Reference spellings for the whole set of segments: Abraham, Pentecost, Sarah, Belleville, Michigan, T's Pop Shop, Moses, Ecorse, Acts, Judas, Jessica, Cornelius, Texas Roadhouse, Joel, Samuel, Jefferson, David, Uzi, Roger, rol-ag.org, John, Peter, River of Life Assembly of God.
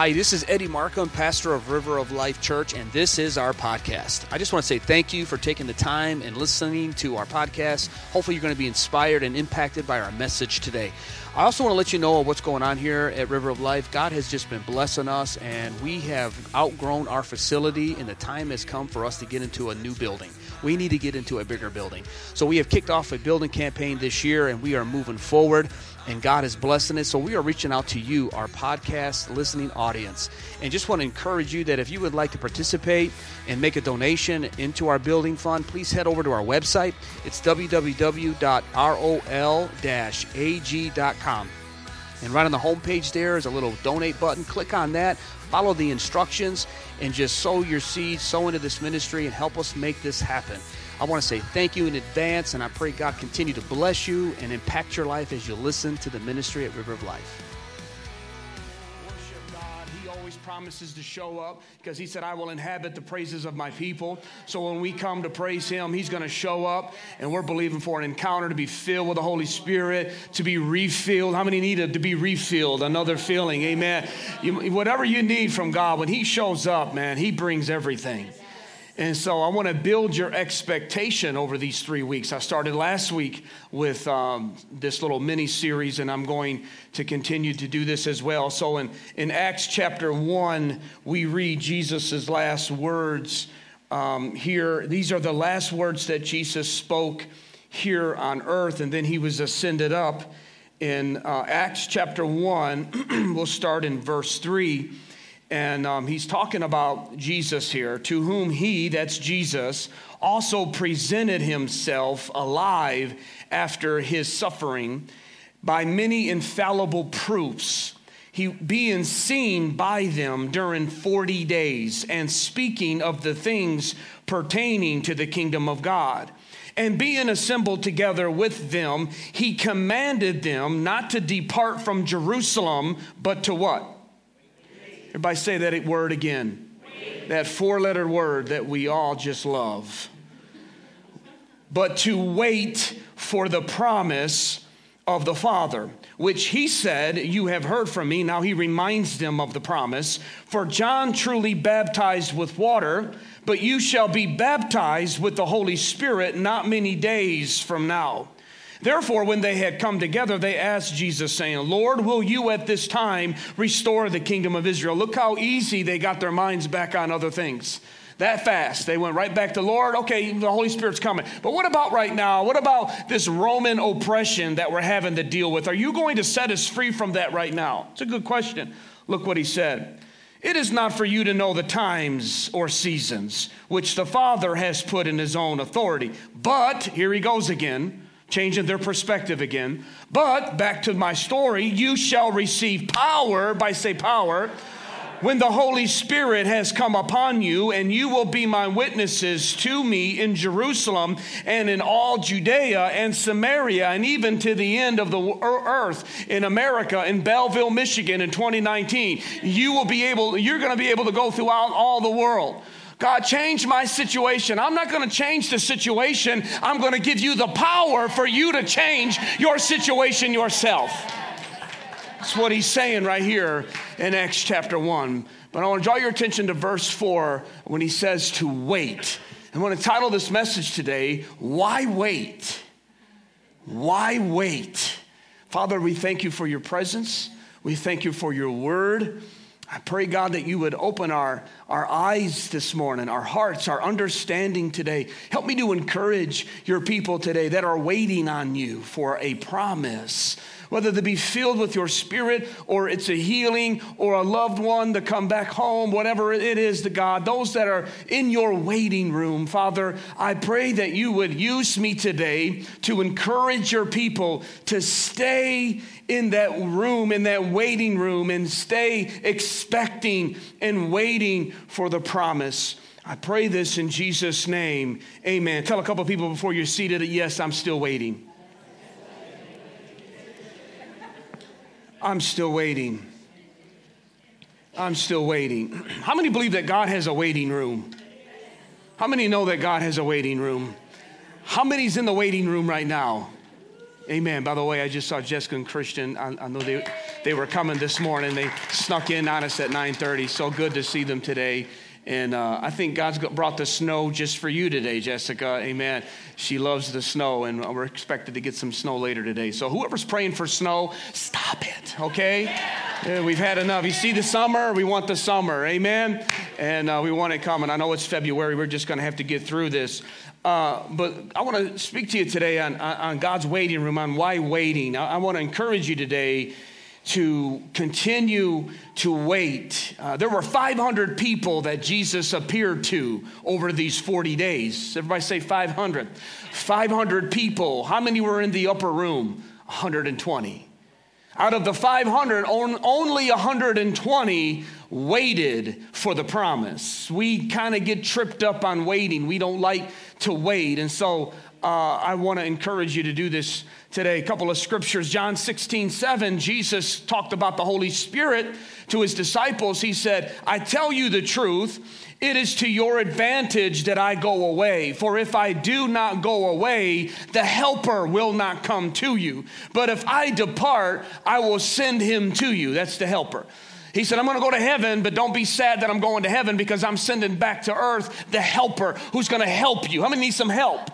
Hi, this is Eddie Markham, pastor of River of Life Church, and this is our podcast. I just want to say thank you for taking the time and listening to our podcast. Hopefully you're going to be inspired and impacted by our message today. I also want to let you know what's going on here at River of Life. God has just been blessing us, and we have outgrown our facility, and the time has come for us to get into a new building. We need to get into a bigger building. So we have kicked off a building campaign this year, and we are moving forward, and God is blessing it. So we are reaching out to you, our podcast listening audience. And just want to encourage you that if you would like to participate and make a donation into our building fund, please head over to our website. It's www.rol-ag.com. And right on the homepage there is a little donate button. Click on that, follow the instructions, and just sow your seeds, sow into this ministry, and help us make this happen. I want to say thank you in advance, and I pray God continue to bless you and impact your life as you listen to the ministry at River of Life. Worship God. He always promises to show up because he said, I will inhabit the praises of my people. So when we come to praise him, he's going to show up, and we're believing for an encounter to be filled with the Holy Spirit, to be refilled. How many need to be refilled? Another filling. Amen. Whatever you need from God, when he shows up, man, he brings everything. And so I want to build your expectation over these 3 weeks. I started last week with this little mini-series, and I'm going to continue to do this as well. So in Acts chapter 1, we read Jesus' last words here. These are the last words that Jesus spoke here on earth, and then he was ascended up. In Acts chapter 1, we'll start in verse 3. And he's talking about Jesus here, to whom he, that's Jesus, also presented himself alive after his suffering by many infallible proofs, he being seen by them during 40 days and speaking of the things pertaining to the kingdom of God. And being assembled together with them, he commanded them not to depart from Jerusalem, but to what? Everybody say that word again. Wait. That four-letter word that we all just love. But to wait for the promise of the Father, which he said, you have heard from me. Now he reminds them of the promise. For John truly baptized with water, but you shall be baptized with the Holy Spirit not many days from now. Therefore, when they had come together, they asked Jesus, saying, Lord, will you at this time restore the kingdom of Israel? Look how easy they got their minds back on other things. That fast. They went right back to, Lord, okay, the Holy Spirit's coming. But what about right now? What about this Roman oppression that we're having to deal with? Are you going to set us free from that right now? It's a good question. Look what he said. It is not for you to know the times or seasons, which the Father has put in his own authority. But, here he goes again, changing their perspective again. But back to my story, you shall receive power, by say power, when the Holy Spirit has come upon you, and you will be my witnesses to me in Jerusalem and in all Judea and Samaria and even to the end of the earth, in America, in Belleville, Michigan in 2019. You're going to be able to go throughout all the world. God, change my situation. I'm not going to change the situation. I'm going to give you the power for you to change your situation yourself. That's what he's saying right here in Acts chapter 1. But I want to draw your attention to verse 4 when he says to wait. I want to title this message today, Why Wait? Why wait? Father, we thank you for your presence. We thank you for your word. I pray, God, that you would open our eyes this morning, our hearts, our understanding today. Help me to encourage your people today that are waiting on you for a promise, whether to be filled with your spirit or it's a healing or a loved one to come back home, whatever it is to God, those that are in your waiting room. Father, I pray that you would use me today to encourage your people to stay in that room, in that waiting room, and stay expecting and waiting for the promise. I pray this in Jesus' name. Amen. Tell a couple people before you're seated, yes, I'm still waiting. I'm still waiting. I'm still waiting. How many believe that God has a waiting room? How many know that God has a waiting room? How many's in the waiting room right now? Amen. By the way, I just saw Jessica and Christian. I know they they were coming this morning. They snuck in on us at 9:30. So good to see them today. And I think God's brought the snow just for you today, Jessica. Amen. She loves the snow, and we're expected to get some snow later today. So whoever's praying for snow, stop it, okay? Yeah, we've had enough. You see the summer? We want the summer, amen? And we want it coming. I know it's February. We're just going to have to get through this. But I want to speak to you today on God's waiting room, on why waiting. I want to encourage you today to continue to wait. There were 500 people that Jesus appeared to over these 40 days. Everybody say 500. 500 people. How many were in the upper room? 120. Out of the 500, only 120 waited for the promise. We kind of get tripped up on waiting. We don't like to wait. And so I want to encourage you to do this today. A couple of scriptures. John 16:7, Jesus talked about the Holy Spirit to his disciples. He said, I tell you the truth, it is to your advantage that I go away. For if I do not go away, the helper will not come to you. But if I depart, I will send him to you. That's the helper. He said, I'm going to go to heaven, but don't be sad that I'm going to heaven because I'm sending back to earth the helper who's going to help you. How many need some help?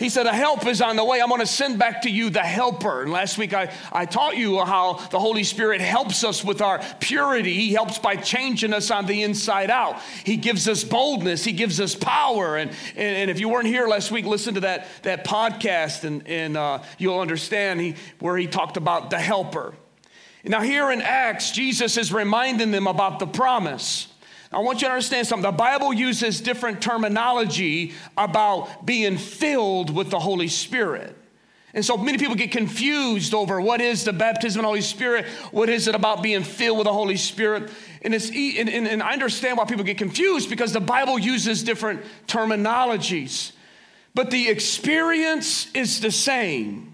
He said, a help is on the way. I'm going to send back to you the helper. And last week I taught you how the Holy Spirit helps us with our purity. He helps by changing us on the inside out. He gives us boldness. He gives us power. And if you weren't here last week, listen to that podcast, and you'll understand where he talked about the helper. Now here in Acts, Jesus is reminding them about the promise. I want you to understand something. The Bible uses different terminology about being filled with the Holy Spirit. And so many people get confused over what is the baptism of the Holy Spirit? What is it about being filled with the Holy Spirit? And I understand why people get confused because the Bible uses different terminologies. But the experience is the same.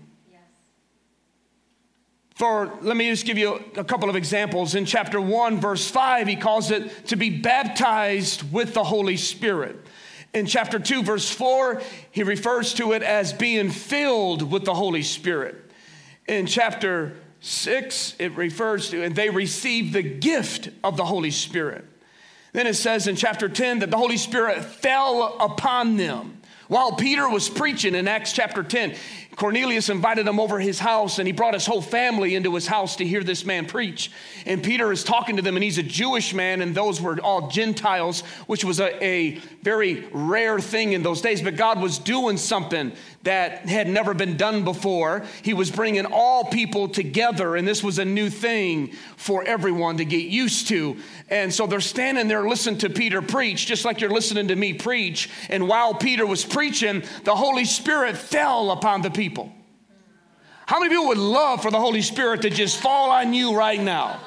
Let me just give you a couple of examples. In chapter 1, verse 5, he calls it to be baptized with the Holy Spirit. In chapter 2, verse 4, he refers to it as being filled with the Holy Spirit. In chapter 6, it refers to, and they received the gift of the Holy Spirit. Then it says in chapter 10 that the Holy Spirit fell upon them. While Peter was preaching in Acts chapter 10, Cornelius invited him over his house, and he brought his whole family into his house to hear this man preach. And Peter is talking to them, and he's a Jewish man, and those were all Gentiles, which was a very rare thing in those days. But God was doing something that had never been done before. He was bringing all people together, and this was a new thing for everyone to get used to. And so they're standing there listening to Peter preach, just like you're listening to me preach. And while Peter was preaching, the Holy Spirit fell upon the people. How many people would love for the Holy Spirit to just fall on you right now?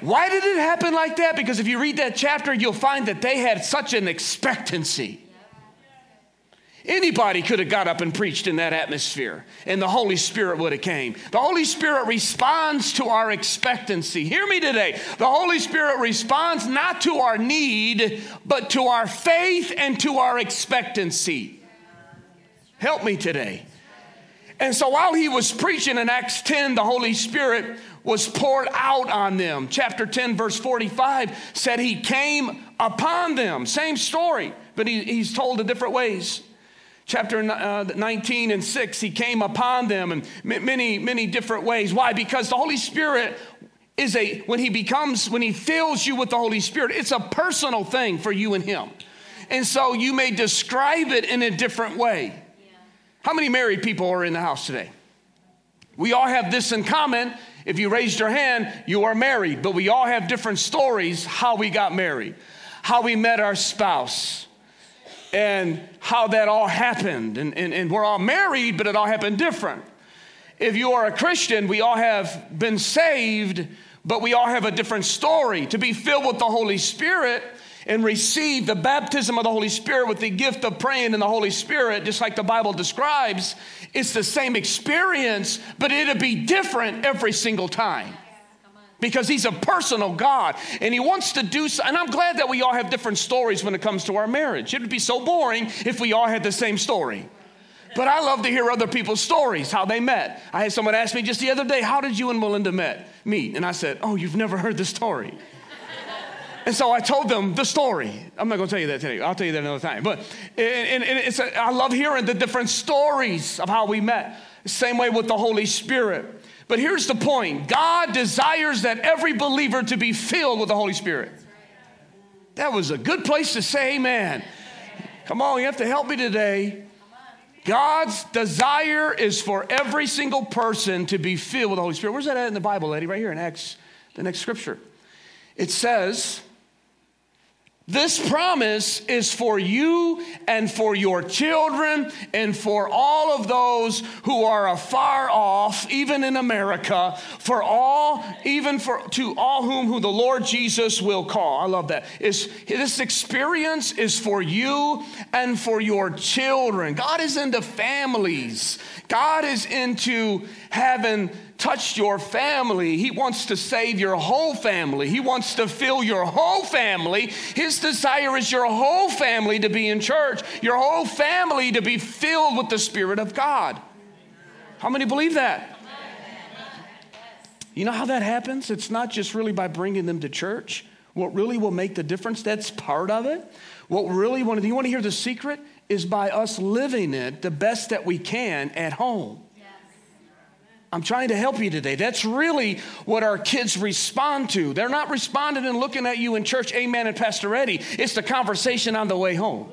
Why did it happen like that? Because if you read that chapter, you'll find that they had such an expectancy. Anybody could have got up and preached in that atmosphere, and the Holy Spirit would have came. The Holy Spirit responds to our expectancy. Hear me today. The Holy Spirit responds not to our need, but to our faith and to our expectancy. Help me today. And so while he was preaching in Acts 10, the Holy Spirit was poured out on them. Chapter 10, verse 45 said he came upon them. Same story, but he's told in different ways. Chapter 19 and 6, he came upon them in many, many different ways. Why? Because the Holy Spirit is when he fills you with the Holy Spirit, it's a personal thing for you and him. And so you may describe it in a different way. How many married people are in the house today? We all have this in common. If you raised your hand, you are married. But we all have different stories, how we got married, how we met our spouse, and how that all happened. And we're all married, but it all happened different. If you are a Christian, we all have been saved, but we all have a different story. To be filled with the Holy Spirit and receive the baptism of the Holy Spirit with the gift of praying in the Holy Spirit, just like the Bible describes, it's the same experience, but it'll be different every single time because he's a personal God, and he wants to do so. And I'm glad that we all have different stories when it comes to our marriage. It would be so boring if we all had the same story. But I love to hear other people's stories, how they met. I had someone ask me just the other day, how did you and Melinda meet? And I said, oh, you've never heard the story. And so I told them the story. I'm not going to tell you that today. I'll tell you that another time. But I love hearing the different stories of how we met. Same way with the Holy Spirit. But here's the point. God desires that every believer to be filled with the Holy Spirit. That was a good place to say amen. Come on, you have to help me today. God's desire is for every single person to be filled with the Holy Spirit. Where's that at in the Bible, Eddie? Right here in Acts, the next scripture. It says, this promise is for you and for your children and for all of those who are afar off, even in America, for all, even for to all whom the Lord Jesus will call. I love that. This experience is for you and for your children. God is into families. God is into having touched your family. He wants to save your whole family. He wants to fill your whole family. His desire is your whole family to be in church, your whole family to be filled with the Spirit of God. How many believe that? You know how that happens? It's not just really by bringing them to church. What really will make the difference, that's part of it. What really, you want to hear the secret? Is by us living it the best that we can at home. I'm trying to help you today. That's really what our kids respond to. They're not responding and looking at you in church, amen, and Pastor Eddie. It's the conversation on the way home.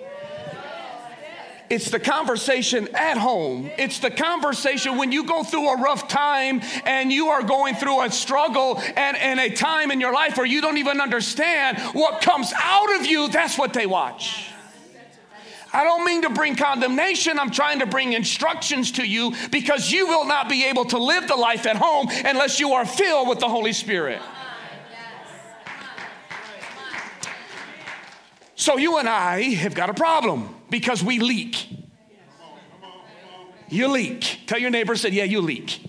It's the conversation at home. It's the conversation when you go through a rough time and you are going through a struggle and a time in your life where you don't even understand what comes out of you. That's what they watch. I don't mean to bring condemnation. I'm trying to bring instructions to you because you will not be able to live the life at home unless you are filled with the Holy Spirit. So you and I have got a problem because we leak. You leak. Tell your neighbor, said, yeah, you leak.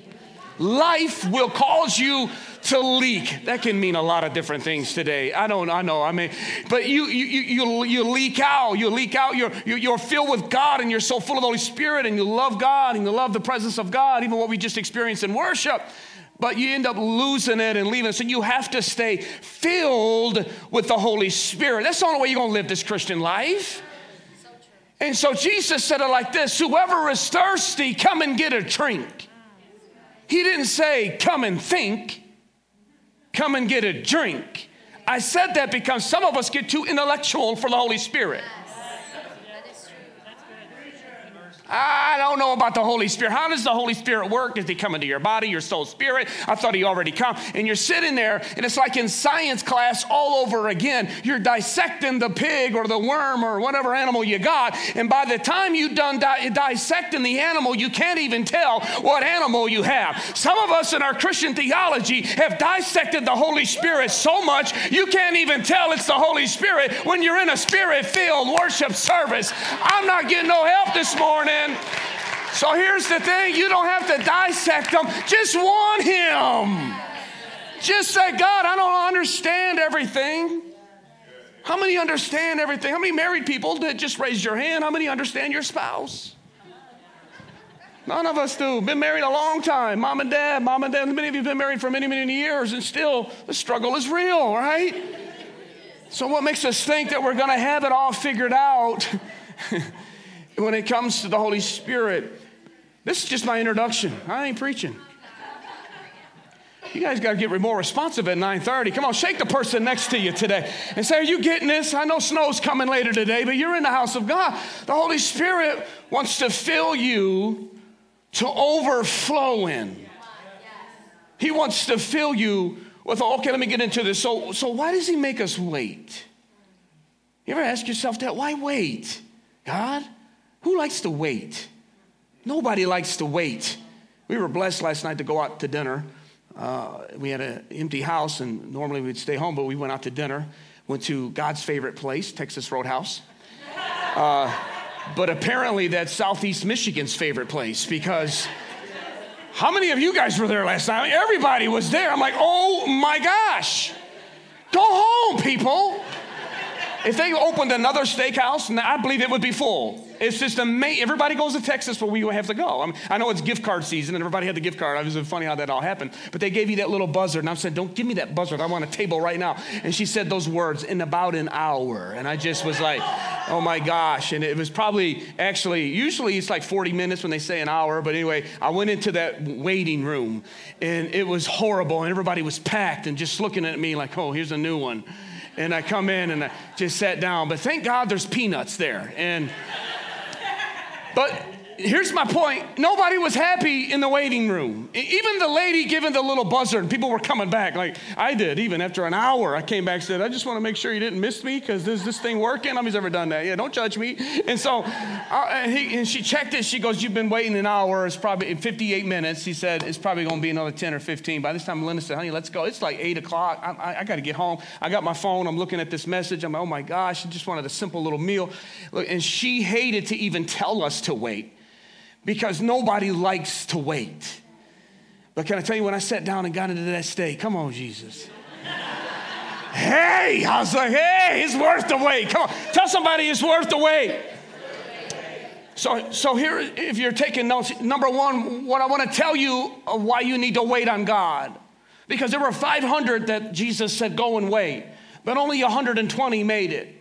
Life will cause you to leak. That can mean a lot of different things today. But you leak out. You leak out. You're filled with God and you're so full of the Holy Spirit and you love God and you love the presence of God, even what we just experienced in worship. But you end up losing it and leaving it. So you have to stay filled with the Holy Spirit. That's the only way you're going to live this Christian life. And so Jesus said it like this, whoever is thirsty, come and get a drink. He didn't say, come and think. Come and get a drink. I said that because some of us get too intellectual for the Holy Spirit. I don't know about the Holy Spirit. How does the Holy Spirit work? Does he come into your body, your soul, spirit? I thought he already come. And you're sitting there, and it's like in science class all over again. You're dissecting the pig or the worm or whatever animal you got, and by the time you're done dissecting the animal, you can't even tell what animal you have. Some of us in our Christian theology have dissected the Holy Spirit so much, you can't even tell it's the Holy Spirit when you're in a Spirit-filled worship service. I'm not getting no help this morning. So here's the thing. You don't have to dissect him. Just want him. Just say, God, I don't understand everything. How many understand everything? How many married people did just raise your hand? How many understand your spouse? None of us do. Been married a long time. Mom and dad. Many of you have been married for many, many years, and still the struggle is real, right? So what makes us think that we're going to have it all figured out? When it comes to the Holy Spirit, this is just my introduction. I ain't preaching. You guys got to get more responsive at 9:30. Come on, shake the person next to you today and say, are you getting this? I know snow's coming later today, but you're in the house of God. The Holy Spirit wants to fill you to overflowing. He wants to fill you with, okay, let me get into this. So why does he make us wait? You ever ask yourself that? Why wait, God? Who likes to wait? Nobody likes to wait. We were blessed last night to go out to dinner. We had an empty house, and normally we'd stay home, but we went out to dinner. Went to God's favorite place, Texas Roadhouse. But apparently that's Southeast Michigan's favorite place, because how many of you guys were there last night? Everybody was there. I'm like, oh, my gosh. Go home, people. If they opened another steakhouse, I believe it would be full. It's just amazing. Everybody goes to Texas, but we have to go. I mean, I know it's gift card season, and everybody had the gift card. It was funny how that all happened. But they gave you that little buzzard, and I said, don't give me that buzzard. I want a table right now. And she said those words, in about an hour. And I just was like, oh, my gosh. And it was probably actually, usually it's like 40 minutes when they say an hour. But anyway, I went into that waiting room, and it was horrible. And everybody was packed and just looking at me like, oh, here's a new one. And I come in, and I just sat down. But thank God there's peanuts there. And but here's my point. Nobody was happy in the waiting room. Even the lady giving the little buzzard, people were coming back. Like I did, even after an hour, I came back and said, I just want to make sure you didn't miss me because is this thing working? Nobody's ever done that. Yeah, don't judge me. And so she checked it. She goes, you've been waiting an hour. It's probably in 58 minutes. He said, it's probably going to be another 10 or 15. By this time, Melinda said, honey, let's go. It's like 8 o'clock. I got to get home. I got my phone. I'm looking at this message. I'm like, oh, my gosh. I just wanted a simple little meal. And she hated to even tell us to wait. Because nobody likes to wait. But can I tell you, when I sat down and got into that steak, come on, Jesus. Hey, I was like, hey, it's worth the wait. Come on, tell somebody it's worth the wait. So here, if you're taking notes, number one, what I want to tell you why you need to wait on God. Because there were 500 that Jesus said, go and wait. But only 120 made it.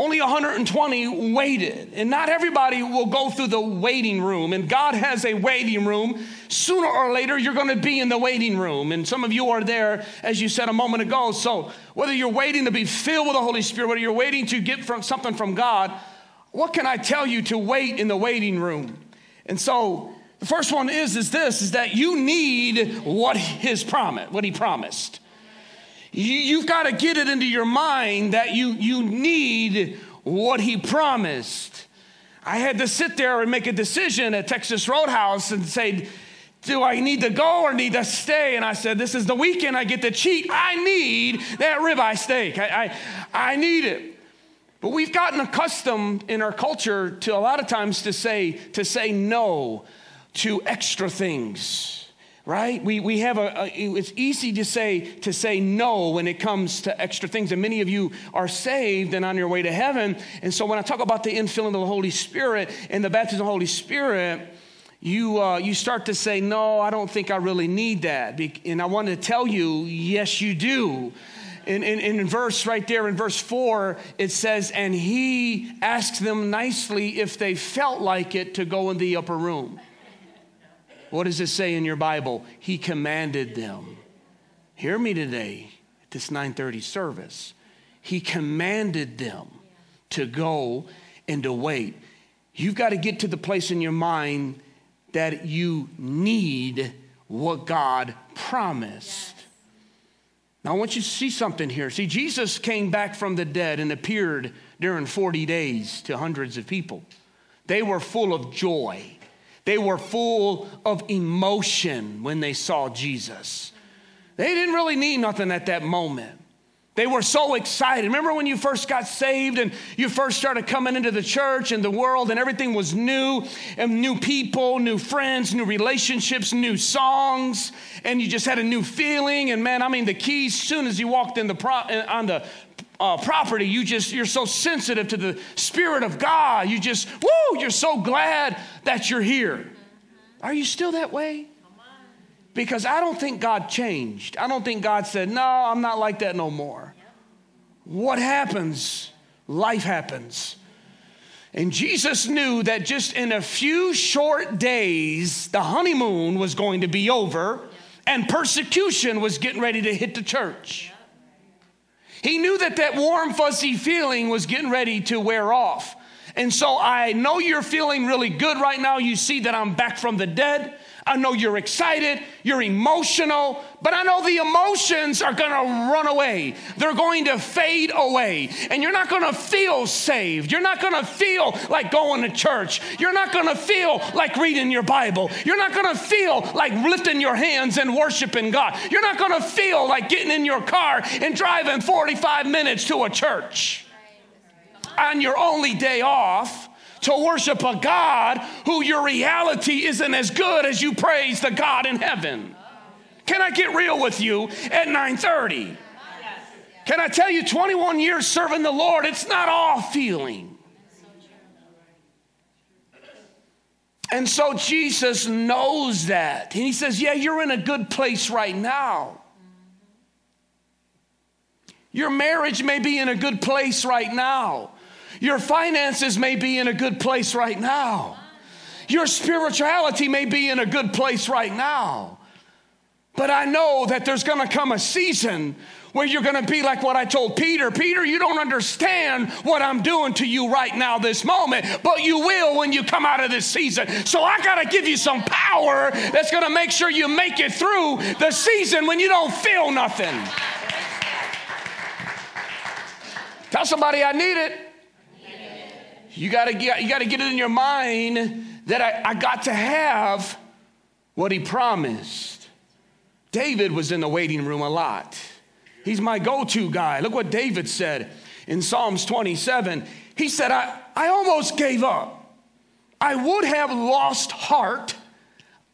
Only 120 waited, and not everybody will go through the waiting room, and God has a waiting room. Sooner or later, you're going to be in the waiting room, and some of you are there, as you said a moment ago. So whether you're waiting to be filled with the Holy Spirit, whether you're waiting to get from something from God, what can I tell you to wait in the waiting room? And so the first one is that you need what he promised. You've got to get it into your mind that you need what he promised. I had to sit there and make a decision at Texas Roadhouse and say, do I need to go or need to stay? And I said, this is the weekend I get to cheat. I need that ribeye steak. I need it. But we've gotten accustomed in our culture to a lot of times to say no to extra things. Right? We have it's easy to say no when it comes to extra things. And many of you are saved and on your way to heaven. And so when I talk about the infilling of the Holy Spirit and the baptism of the Holy Spirit, you start to say, no, I don't think I really need that. And I want to tell you, yes, you do. In verse right there in verse 4, it says, and he asked them nicely if they felt like it to go in the upper room. What does it say in your Bible? He commanded them. Hear me today at this 9:30 service. He commanded them to go and to wait. You've got to get to the place in your mind that you need what God promised. Now, I want you to see something here. See, Jesus came back from the dead and appeared during 40 days to hundreds of people. They were full of joy. They were full of emotion when they saw Jesus. They didn't really need nothing at that moment. They were so excited. Remember when you first got saved and you first started coming into the church and the world and everything was new and new people, new friends, new relationships, new songs, and you just had a new feeling. And man, I mean, the keys, as soon as you walked in on the property, you're so sensitive to the Spirit of God. You're so glad that you're here. Are you still that way? Because I don't think God changed. I don't think God said, no, I'm not like that no more. What happens? Life happens. And Jesus knew that just in a few short days, the honeymoon was going to be over and persecution was getting ready to hit the church. He knew that warm, fuzzy feeling was getting ready to wear off. And so I know you're feeling really good right now. You see that I'm back from the dead. I know you're excited. You're emotional. But I know the emotions are going to run away. They're going to fade away. And you're not going to feel saved. You're not going to feel like going to church. You're not going to feel like reading your Bible. You're not going to feel like lifting your hands and worshiping God. You're not going to feel like getting in your car and driving 45 minutes to a church on your only day off to worship a God who your reality isn't as good as you praise the God in heaven. Can I get real with you at 9:30? Can I tell you, 21 years serving the Lord, it's not all feeling. And so Jesus knows that. And he says, yeah, you're in a good place right now. Your marriage may be in a good place right now. Your finances may be in a good place right now. Your spirituality may be in a good place right now. But I know that there's going to come a season where you're going to be like what I told Peter. Peter, you don't understand what I'm doing to you right now this moment, but you will when you come out of this season. So I got to give you some power that's going to make sure you make it through the season when you don't feel nothing. Tell somebody I need it. You got to get it in your mind that I got to have what he promised. David was in the waiting room a lot. He's my go-to guy. Look what David said in Psalms 27. He said, I almost gave up. I would have lost heart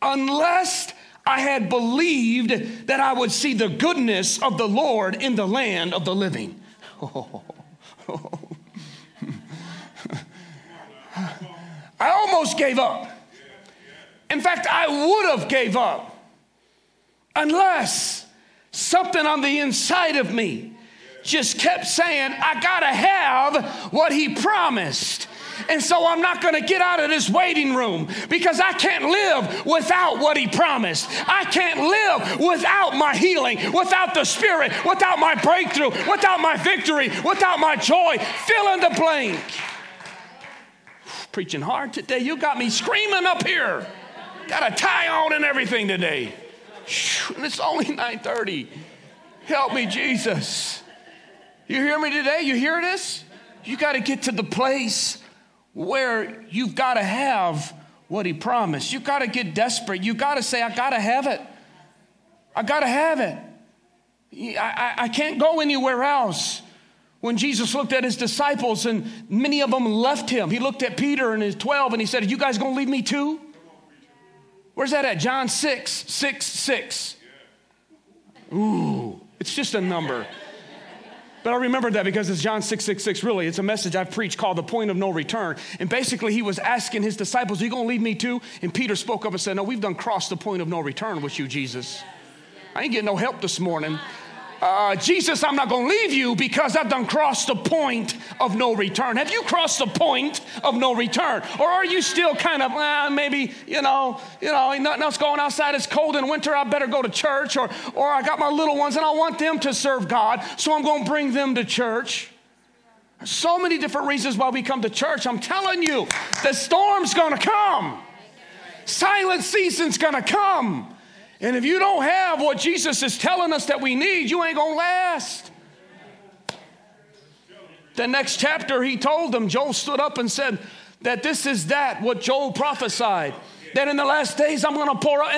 unless I had believed that I would see the goodness of the Lord in the land of the living. Oh. I almost gave up. In fact, I would have gave up unless something on the inside of me just kept saying, I gotta have what he promised. And so I'm not going to get out of this waiting room because I can't live without what he promised. I can't live without my healing, without the Spirit, without my breakthrough, without my victory, without my joy. Fill in the blank. Preaching hard today. You got me screaming up here. Got a tie on and everything today. And it's only 9:30. Help me, Jesus. You hear me today? You hear this? You got to get to the place where you've got to have what he promised. You've got to get desperate. You've got to say, I got to have it. I got to have it. I can't go anywhere else. When Jesus looked at his disciples and many of them left him, he looked at Peter and his 12 and he said, are you guys going to leave me too? Where's that at? John 6:6. Ooh, it's just a number. But I remember that because it's John 6:6. Really, it's a message I've preached called The Point of No Return. And basically he was asking his disciples, are you going to leave me too? And Peter spoke up and said, no, we've done crossed the point of no return with you, Jesus. I ain't getting no help this morning. Jesus, I'm not going to leave you because I've done crossed the point of no return. Have you crossed the point of no return? Or are you still kind of, maybe, you know, ain't nothing else going outside. It's cold in winter. I better go to church. Or I got my little ones and I want them to serve God, so I'm going to bring them to church. There's so many different reasons why we come to church. I'm telling you, the storm's going to come. Silent season's going to come. And if you don't have what Jesus is telling us that we need, you ain't going to last. The next chapter, he told them, Joel stood up and said that this is that, what Joel prophesied, that in the last days I'm going to pour out,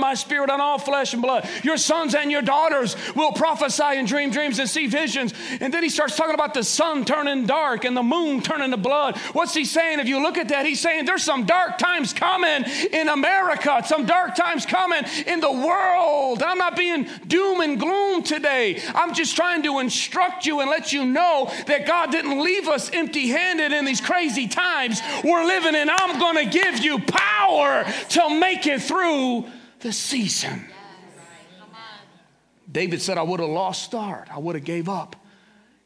my Spirit on all flesh and blood. Your sons and your daughters will prophesy and dream dreams and see visions. And then he starts talking about the sun turning dark and the moon turning to blood. What's he saying? If you look at that, he's saying there's some dark times coming in America, some dark times coming in the world. I'm not being doom and gloom today. I'm just trying to instruct you and let you know that God didn't leave us empty-handed in these crazy times we're living in. I'm going to give you power to make it through the season. Yes. Come on. David said, I would have lost start. I would have gave up.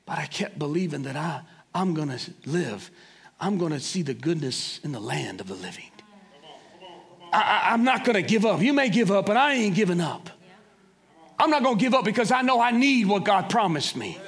But I kept believing that I'm going to live. I'm going to see the goodness in the land of the living. I'm not going to give up. You may give up, but I ain't giving up. I'm not going to give up because I know I need what God promised me.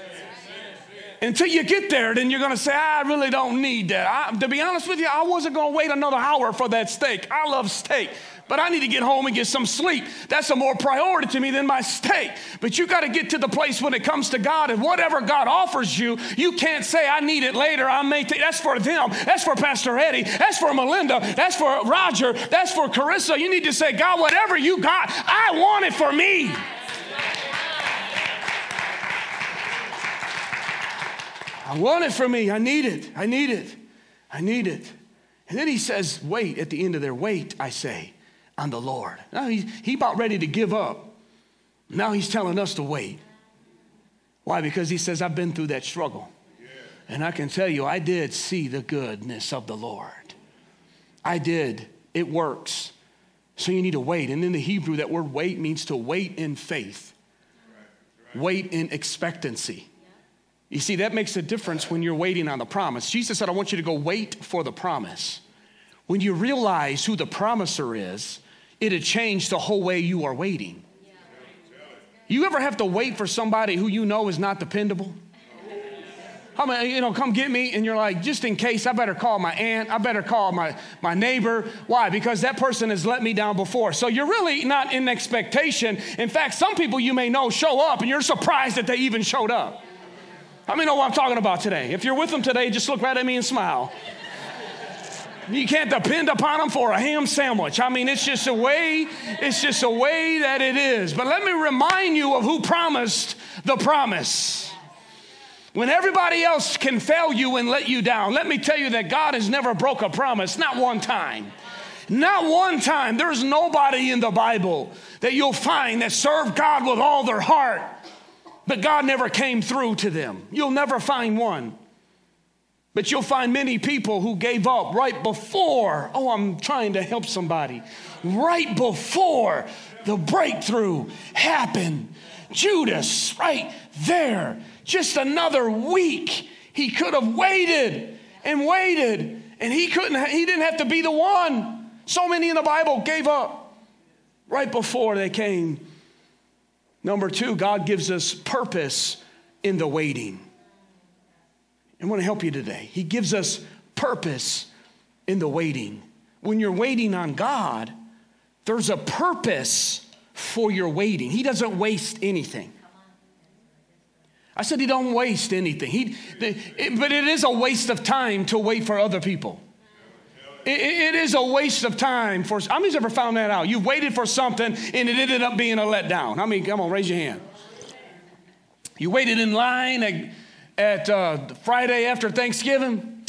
Until you get there, then you're going to say, I really don't need that. To be honest with you, I wasn't going to wait another hour for that steak. I love steak, but I need to get home and get some sleep. That's a more priority to me than my steak. But you got to get to the place when it comes to God, and whatever God offers you, you can't say, I need it later. I may take. That's for them. That's for Pastor Eddie. That's for Melinda. That's for Roger. That's for Carissa. You need to say, God, whatever you got, I want it for me. I want it for me. I need it. I need it. I need it. And then he says, wait, at the end of their wait, I say, on the Lord. Now he about ready to give up. Now he's telling us to wait. Why? Because he says, I've been through that struggle. And I can tell you, I did see the goodness of the Lord. I did. It works. So you need to wait. And in the Hebrew, that word wait means to wait in faith. Right. Wait in expectancy. Yeah. You see, that makes a difference when you're waiting on the promise. Jesus said, I want you to go wait for the promise. When you realize who the promiser is, it'll change the whole way you are waiting. Yeah. You ever have to wait for somebody who you know is not dependable? How many, come get me, and you're like, just in case, I better call my aunt, I better call my neighbor. Why? Because that person has let me down before. So you're really not in expectation. In fact, some people you may know show up, and you're surprised that they even showed up. How many know what I'm talking about today? If you're with them today, just look right at me and smile. You can't depend upon them for a ham sandwich. I mean, it's just a way that it is. But let me remind you of who promised the promise. When everybody else can fail you and let you down, let me tell you that God has never broke a promise, not one time. Not one time. There's nobody in the Bible that you'll find that served God with all their heart, but God never came through to them. You'll never find one. But you'll find many people who gave up right before, I'm trying to help somebody, right before the breakthrough happened. Judas, right there. Just another week, he could have waited and waited, and he didn't have to be the one. So many in the Bible gave up right before they came. Number two, God gives us purpose in the waiting. I want to help you today. He gives us purpose in the waiting. When you're waiting on God, there's a purpose for your waiting. He doesn't waste anything. I said he don't waste anything. But it is a waste of time to wait for other people. It is a waste of time. How many's ever found that out? You waited for something, and it ended up being a letdown. I mean, come on, raise your hand. You waited in line at Friday after Thanksgiving.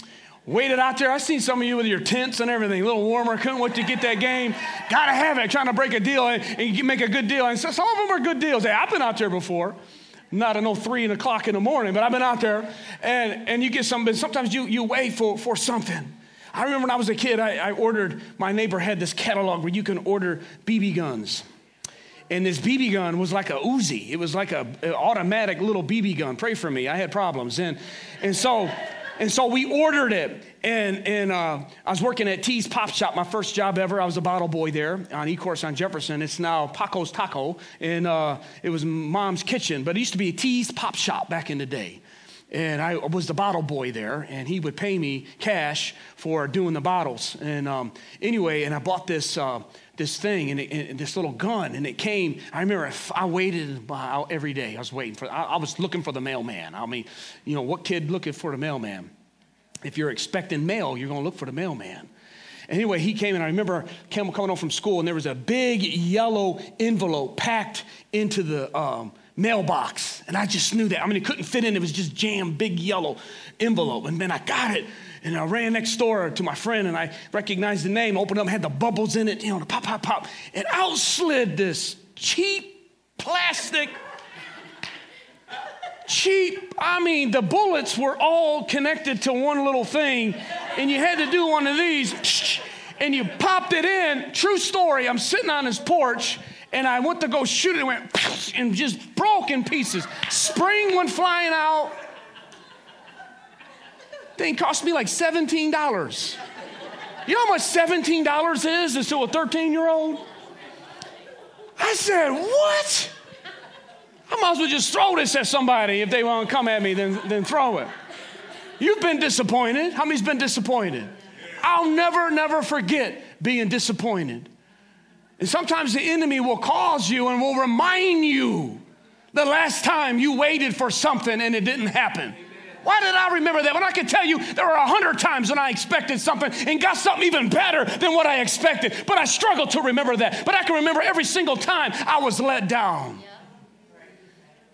Waited out there. I seen some of you with your tents and everything, a little warmer. Couldn't wait to get that game. Got to have it. Trying to break a deal and make a good deal. And so some of them are good deals. Hey, I've been out there before. Not an 03 o'clock in the morning, but I've been out there, and you get something. Sometimes you wait for something. I remember when I was a kid, I ordered, my neighbor had this catalog where you can order BB guns. And this BB gun was like a Uzi. It was like an automatic little BB gun. Pray for me. I had problems. And so we ordered it. And I was working at T's Pop Shop, my first job ever. I was a bottle boy there on Ecorse on Jefferson. It's now Paco's Taco, and it was Mom's Kitchen. But it used to be T's Pop Shop back in the day. And I was the bottle boy there, and he would pay me cash for doing the bottles. And I bought this thing and this little gun, and it came. I remember I waited every day. I was waiting for. I was looking for the mailman. I mean, what kid looking for the mailman? If you're expecting mail, you're going to look for the mailman. Anyway, he came, and I remember coming home from school, and there was a big yellow envelope packed into the mailbox, and I just knew that. I mean, it couldn't fit in. It was just jammed, big yellow envelope. And then I got it, and I ran next door to my friend, and I recognized the name, opened up, had the bubbles in it, the pop, pop, pop. And out slid this cheap plastic. I mean, the bullets were all connected to one little thing, and you had to do one of these, and you popped it in. True story, I'm sitting on his porch, and I went to go shoot it, and went, and just broke in pieces. Spring went flying out. Thing cost me like $17. You know how much $17 is to a 13-year-old? I said, what? I might as well just throw this at somebody. If they want to come at me, then throw it. You've been disappointed. How many's been disappointed? I'll never forget being disappointed. And sometimes the enemy will cause you and will remind you the last time you waited for something and it didn't happen. Why did I remember that? When I can tell you there were 100 times when I expected something and got something even better than what I expected. But I struggled to remember that. But I can remember every single time I was let down.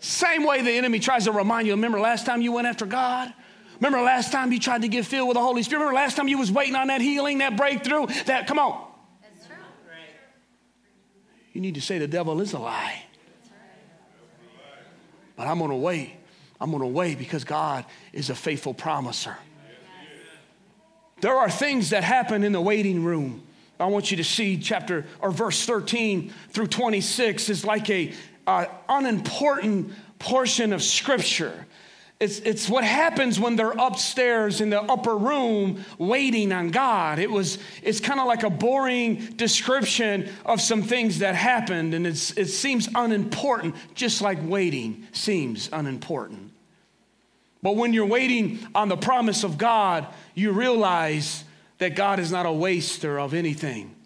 Same way the enemy tries to remind you, remember last time you went after God? Remember last time you tried to get filled with the Holy Spirit? Remember last time you was waiting on that healing, that breakthrough? That, come on. That's true. You need to say the devil is a lie. That's right. But I'm going to wait. I'm going to wait because God is a faithful promiser. Yes. There are things that happen in the waiting room. I want you to see chapter or verse 13 through 26 is like a unimportant portion of Scripture. It's what happens when they're upstairs in the upper room waiting on God. It's kind of like a boring description of some things that happened, and it seems unimportant, just like waiting seems unimportant. But when you're waiting on the promise of God, you realize that God is not a waster of anything.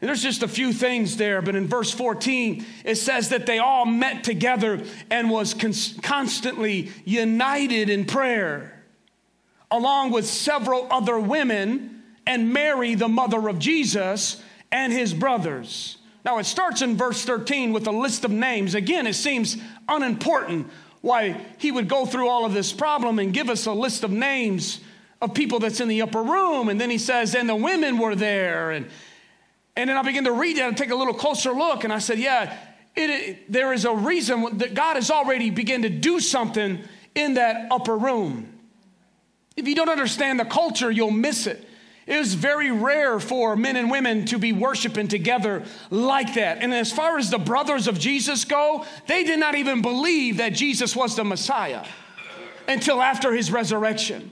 And there's just a few things there, but in verse 14, it says that they all met together and was constantly united in prayer, along with several other women and Mary, the mother of Jesus, and his brothers. Now, it starts in verse 13 with a list of names. Again, it seems unimportant why he would go through all of this problem and give us a list of names of people that's in the upper room. And then he says, and the women were there. And then I began to read that and take a little closer look. And I said, there is a reason that God has already begun to do something in that upper room. If you don't understand the culture, you'll miss it. It was very rare for men and women to be worshiping together like that. And as far as the brothers of Jesus go, they did not even believe that Jesus was the Messiah until after his resurrection.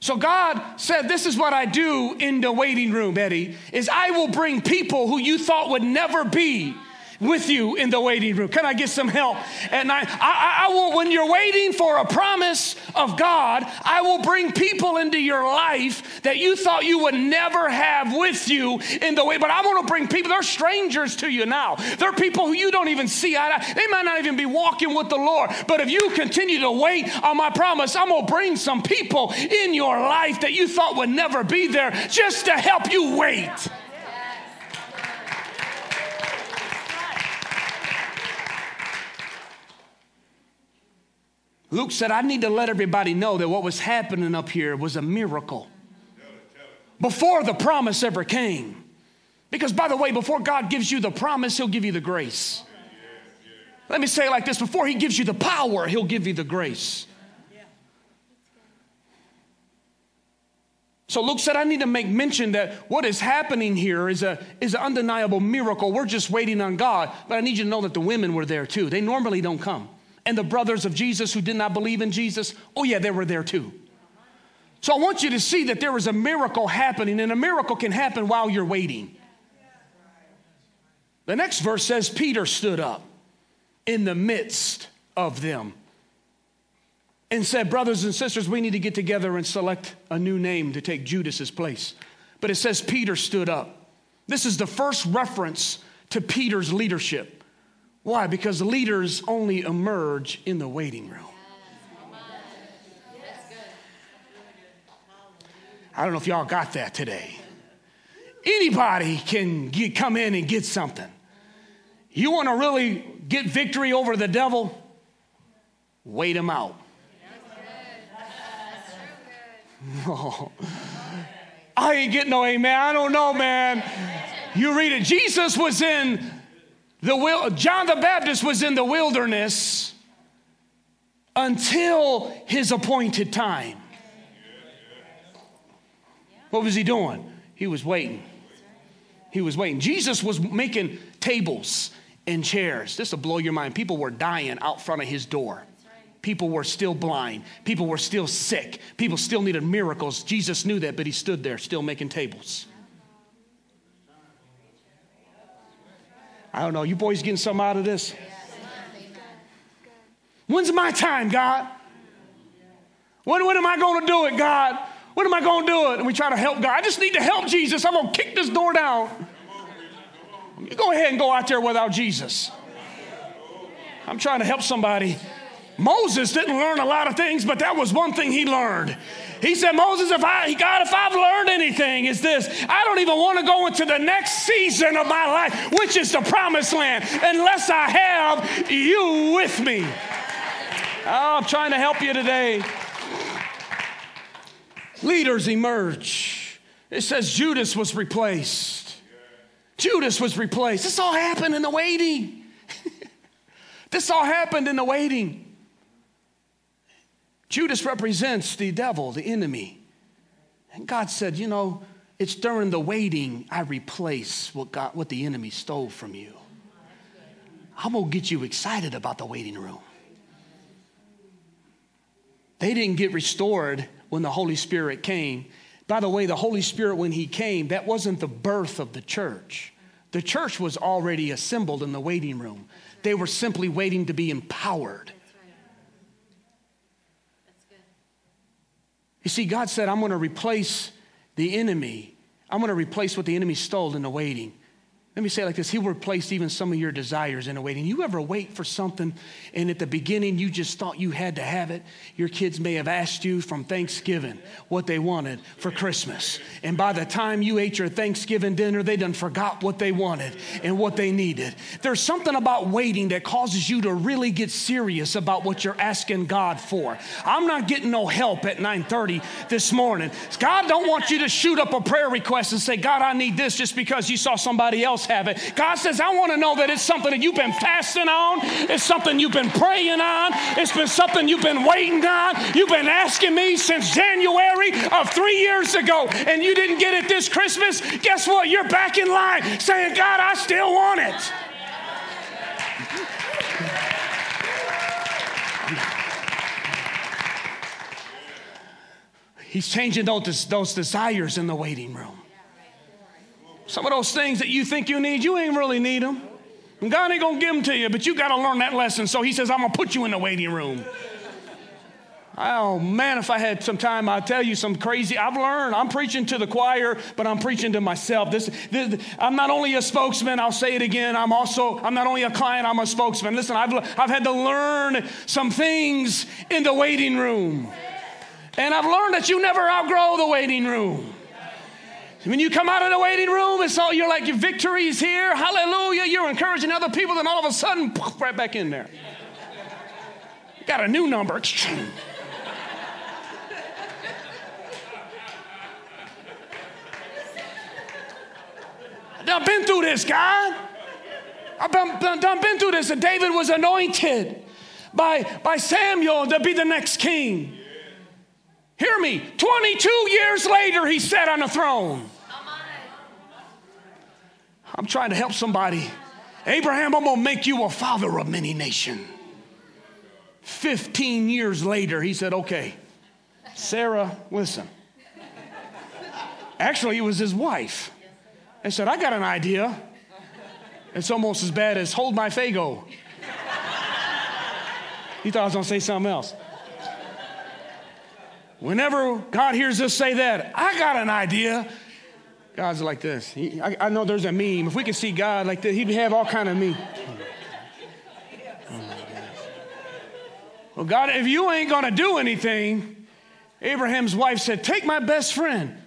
So God said, this is what I do in the waiting room, Eddie, is I will bring people who you thought would never be with you in the waiting room. Can I get some help? And I will, when you're waiting for a promise of God, I will bring people into your life that you thought you would never have with you in the way. But I want to bring people, they're strangers to you now. They're people who you don't even see eye to eye. They might not even be walking with the Lord. But if you continue to wait on my promise, I'm going to bring some people in your life that you thought would never be there just to help you wait. Luke said, I need to let everybody know that what was happening up here was a miracle before the promise ever came. Because, by the way, before God gives you the promise, he'll give you the grace. Let me say it like this. Before he gives you the power, he'll give you the grace. So Luke said, I need to make mention that what is happening here is an undeniable miracle. We're just waiting on God. But I need you to know that the women were there too. They normally don't come. And the brothers of Jesus who did not believe in Jesus, oh yeah, they were there too. So I want you to see that there is a miracle happening, and a miracle can happen while you're waiting. The next verse says, Peter stood up in the midst of them and said, brothers and sisters, we need to get together and select a new name to take Judas's place. But it says Peter stood up. This is the first reference to Peter's leadership. Why? Because leaders only emerge in the waiting room. I don't know if y'all got that today. Anybody can come in and get something. You want to really get victory over the devil? Wait him out. Oh, I ain't getting no amen. I don't know, man. You read it. Jesus was in... John the Baptist was in the wilderness until his appointed time. What was he doing? He was waiting. He was waiting. Jesus was making tables and chairs. This will blow your mind. People were dying out front of his door. People were still blind. People were still sick. People still needed miracles. Jesus knew that, but he stood there still making tables. I don't know. You boys getting something out of this? When's my time, God? When am I going to do it, God? When am I going to do it? And we try to help God. I just need to help Jesus. I'm going to kick this door down. You go ahead and go out there without Jesus. I'm trying to help somebody. Moses didn't learn a lot of things, but that was one thing he learned. He said, Moses, if I've learned anything, it's this. I don't even want to go into the next season of my life, which is the promised land, unless I have you with me. Oh, I'm trying to help you today. Leaders emerge. It says Judas was replaced. Judas was replaced. This all happened in the waiting. This all happened in the waiting. Judas represents the devil, the enemy. And God said, you know, it's during the waiting I replace what the enemy stole from you. I'm going to get you excited about the waiting room. They didn't get restored when the Holy Spirit came. By the way, the Holy Spirit, when he came, that wasn't the birth of the church. The church was already assembled in the waiting room. They were simply waiting to be empowered. You see, God said, I'm going to replace the enemy. I'm going to replace what the enemy stole in the waiting. Let me say it like this. He will replace even some of your desires in the waiting. You ever wait for something and at the beginning you just thought you had to have it? Your kids may have asked you from Thanksgiving what they wanted for Christmas. And by the time you ate your Thanksgiving dinner, they done forgot what they wanted and what they needed. There's something about waiting that causes you to really get serious about what you're asking God for. I'm not getting no help at 9:30 this morning. God don't want you to shoot up a prayer request and say, God, I need this just because you saw somebody else have it. God says, I want to know that it's something that you've been fasting on. It's something you've been praying on. It's been something you've been waiting on. You've been asking me since January of 3 years ago, and you didn't get it this Christmas. Guess what? You're back in line saying, God, I still want it. He's changing those desires in the waiting room. Some of those things that you think you need, you ain't really need them. And God ain't going to give them to you, but you got to learn that lesson. So he says, I'm going to put you in the waiting room. Oh, man, if I had some time, I'd tell you some crazy. I've learned. I'm preaching to the choir, but I'm preaching to myself. I'm not only a spokesman. I'll say it again. I'm not only a client, I'm a spokesman. Listen, I've had to learn some things in the waiting room. And I've learned that you never outgrow the waiting room. When you come out of the waiting room, it's all, you're like, your victory is here. Hallelujah. You're encouraging other people. Then all of a sudden, poof, right back in there. Got a new number. I've been through this, God. I've been through this. And David was anointed by Samuel to be the next king. Hear me, 22 years later, he sat on the throne. I'm trying to help somebody. Abraham, I'm going to make you a father of many nations. 15 years later, he said, okay, Sarah, listen. Actually, it was his wife. And said, I got an idea. It's almost as bad as hold my Fago. He thought I was going to say something else. Whenever God hears us say that, I got an idea. God's like this. I know there's a meme. If we could see God like this, he'd have all kind of meme. Well, God, if you ain't going to do anything, Abraham's wife said, take my best friend.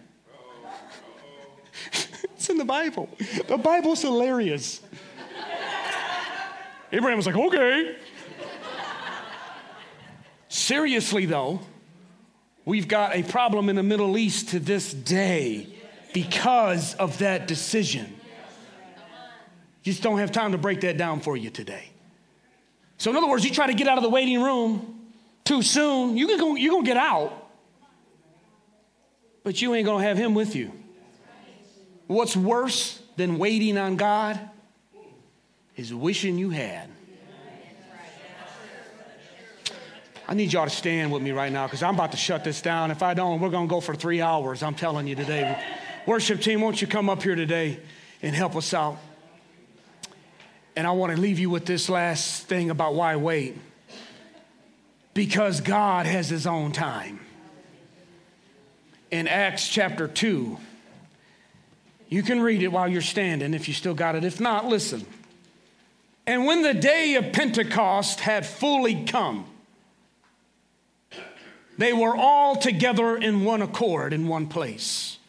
It's in the Bible. The Bible's hilarious. Abraham was like, okay. Seriously, though, we've got a problem in the Middle East to this day because of that decision. Just don't have time to break that down for you today. So in other words, you try to get out of the waiting room too soon, you're going to get out, but you ain't going to have him with you. What's worse than waiting on God is wishing you had. I need y'all to stand with me right now because I'm about to shut this down. If I don't, we're going to go for 3 hours. I'm telling you today. Worship team, won't you come up here today and help us out? And I want to leave you with this last thing about why wait. Because God has his own time. In Acts chapter 2, you can read it while you're standing if you still got it. If not, listen. And when the day of Pentecost had fully come, they were all together in one accord in one place.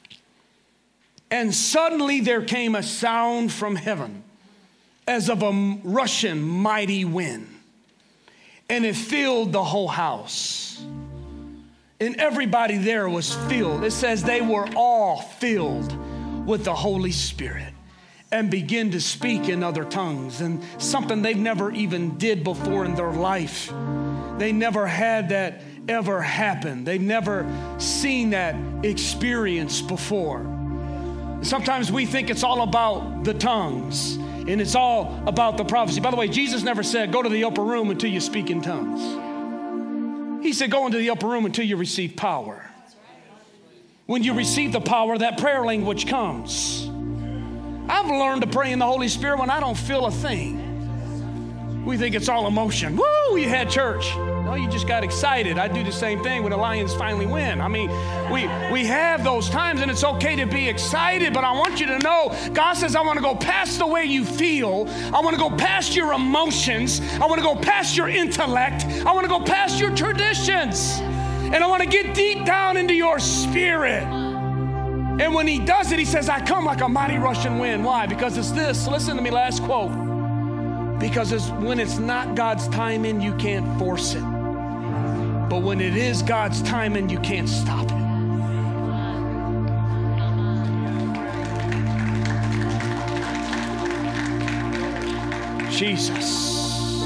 And suddenly there came a sound from heaven as of a rushing mighty wind. And it filled the whole house. And everybody there was filled. It says they were all filled with the Holy Spirit and began to speak in other tongues. And something they've never even did before in their life. They never had that ever happened. They've never seen that experience before. Sometimes we think it's all about the tongues and it's all about the prophecy. By the way, Jesus never said, go to the upper room until you speak in tongues. He said, go into the upper room until you receive power. When you receive the power, that prayer language comes. I've learned to pray in the Holy Spirit when I don't feel a thing. We think it's all emotion. Woo, you had church. No, you just got excited. I do the same thing when the Lions finally win. I mean, we have those times, and it's okay to be excited, but I want you to know, God says, I want to go past the way you feel. I want to go past your emotions. I want to go past your intellect. I want to go past your traditions. And I want to get deep down into your spirit. And when he does it, he says, I come like a mighty rushing wind. Why? Because it's this. Listen to me, last quote. Because it's when it's not God's timing, you can't force it. But when it is God's timing, you can't stop it. Jesus.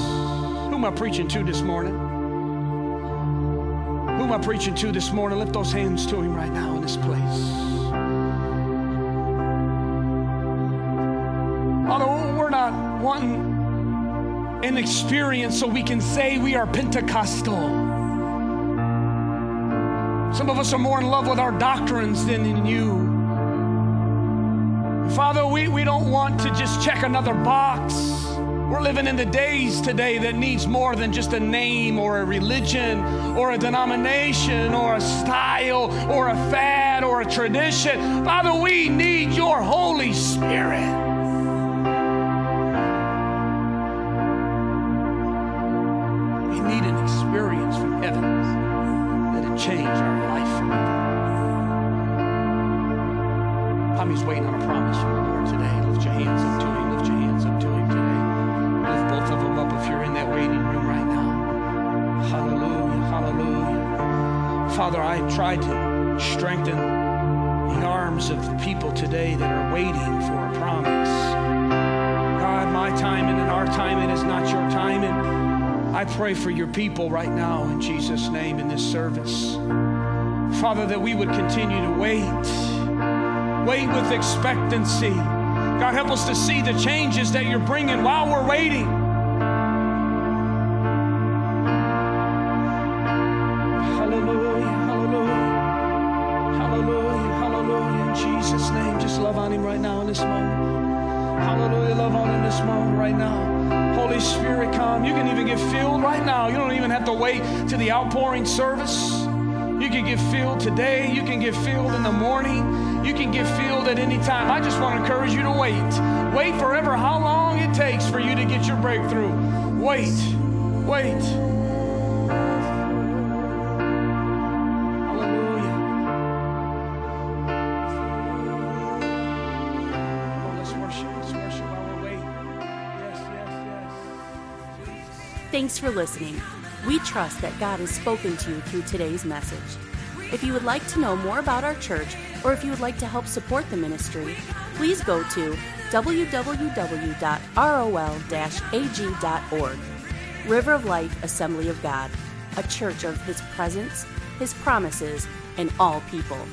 Who am I preaching to this morning? Who am I preaching to this morning? Lift those hands to him right now in this place. Although we're not wanting an experience so we can say we are Pentecostal. Some of us are more in love with our doctrines than in you. Father, we don't want to just check another box. We're living in the days today that needs more than just a name or a religion or a denomination or a style or a fad or a tradition. Father, we need your Holy Spirit. We need an experience from heaven that'll change our life forever. Tommy's waiting on a promise from the Lord today. Lift your hands up to him. Lift your hands up to him today. Lift both of them up if you're in that waiting room right now. Hallelujah, hallelujah. Father, I tried to strengthen the arms of the people today that are waiting for a promise. God, my timing and our timing is not your timing. I pray for your people right now in Jesus' name in this service. Father, that we would continue to wait with expectancy. God, help us to see the changes that you're bringing while we're waiting. Hallelujah, hallelujah, hallelujah, hallelujah. In Jesus' name, just love on him right now in this moment. Hallelujah, love on him in this moment right now. Holy Spirit, come. You can even get filled right now. You don't even have to wait to the outpouring service. You can get filled today. You can get filled in the morning. You can get filled at any time. I just want to encourage you to wait. Wait forever how long it takes for you to get your breakthrough. Wait. Hallelujah. Oh, let's worship while we wait. Yes, yes, yes. Thanks for listening. We trust that God has spoken to you through today's message. If you would like to know more about our church, or if you would like to help support the ministry, please go to www.rol-ag.org. River of Life Assembly of God, a church of His presence, His promises, and all people.